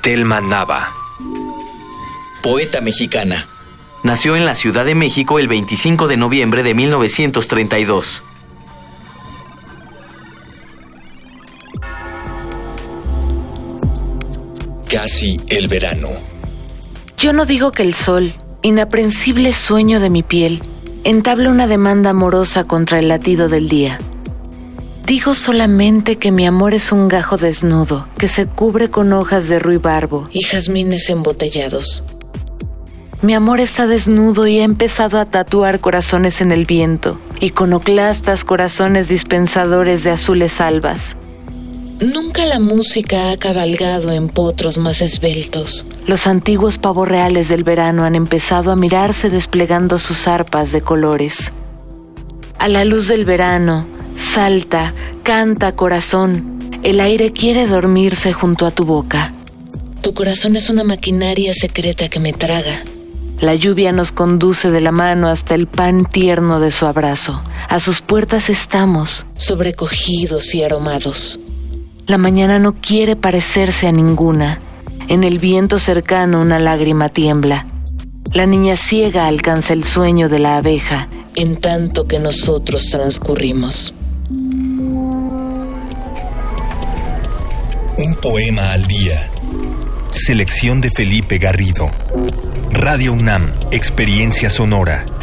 Telma Nava. Poeta mexicana. Nació en la Ciudad de México el 25 de noviembre de 1932. Casi el verano. Yo no digo que el sol, inaprensible sueño de mi piel, entabla una demanda amorosa contra el latido del día. Digo solamente que mi amor es un gajo desnudo que se cubre con hojas de ruibarbo y jazmines embotellados. Mi amor está desnudo y ha empezado a tatuar corazones en el viento, iconoclastas corazones dispensadores de azules albas. Nunca la música ha cabalgado en potros más esbeltos. Los antiguos pavorreales del verano han empezado a mirarse desplegando sus arpas de colores. A la luz del verano, salta, canta, corazón. El aire quiere dormirse junto a tu boca. Tu corazón es una maquinaria secreta que me traga. La lluvia nos conduce de la mano hasta el pan tierno de su abrazo. A sus puertas estamos, sobrecogidos y aromados. La mañana no quiere parecerse a ninguna. En el viento cercano una lágrima tiembla. La niña ciega alcanza el sueño de la abeja, en tanto que nosotros transcurrimos. Un poema al día. Selección de Felipe Garrido. Radio UNAM, Experiencia Sonora.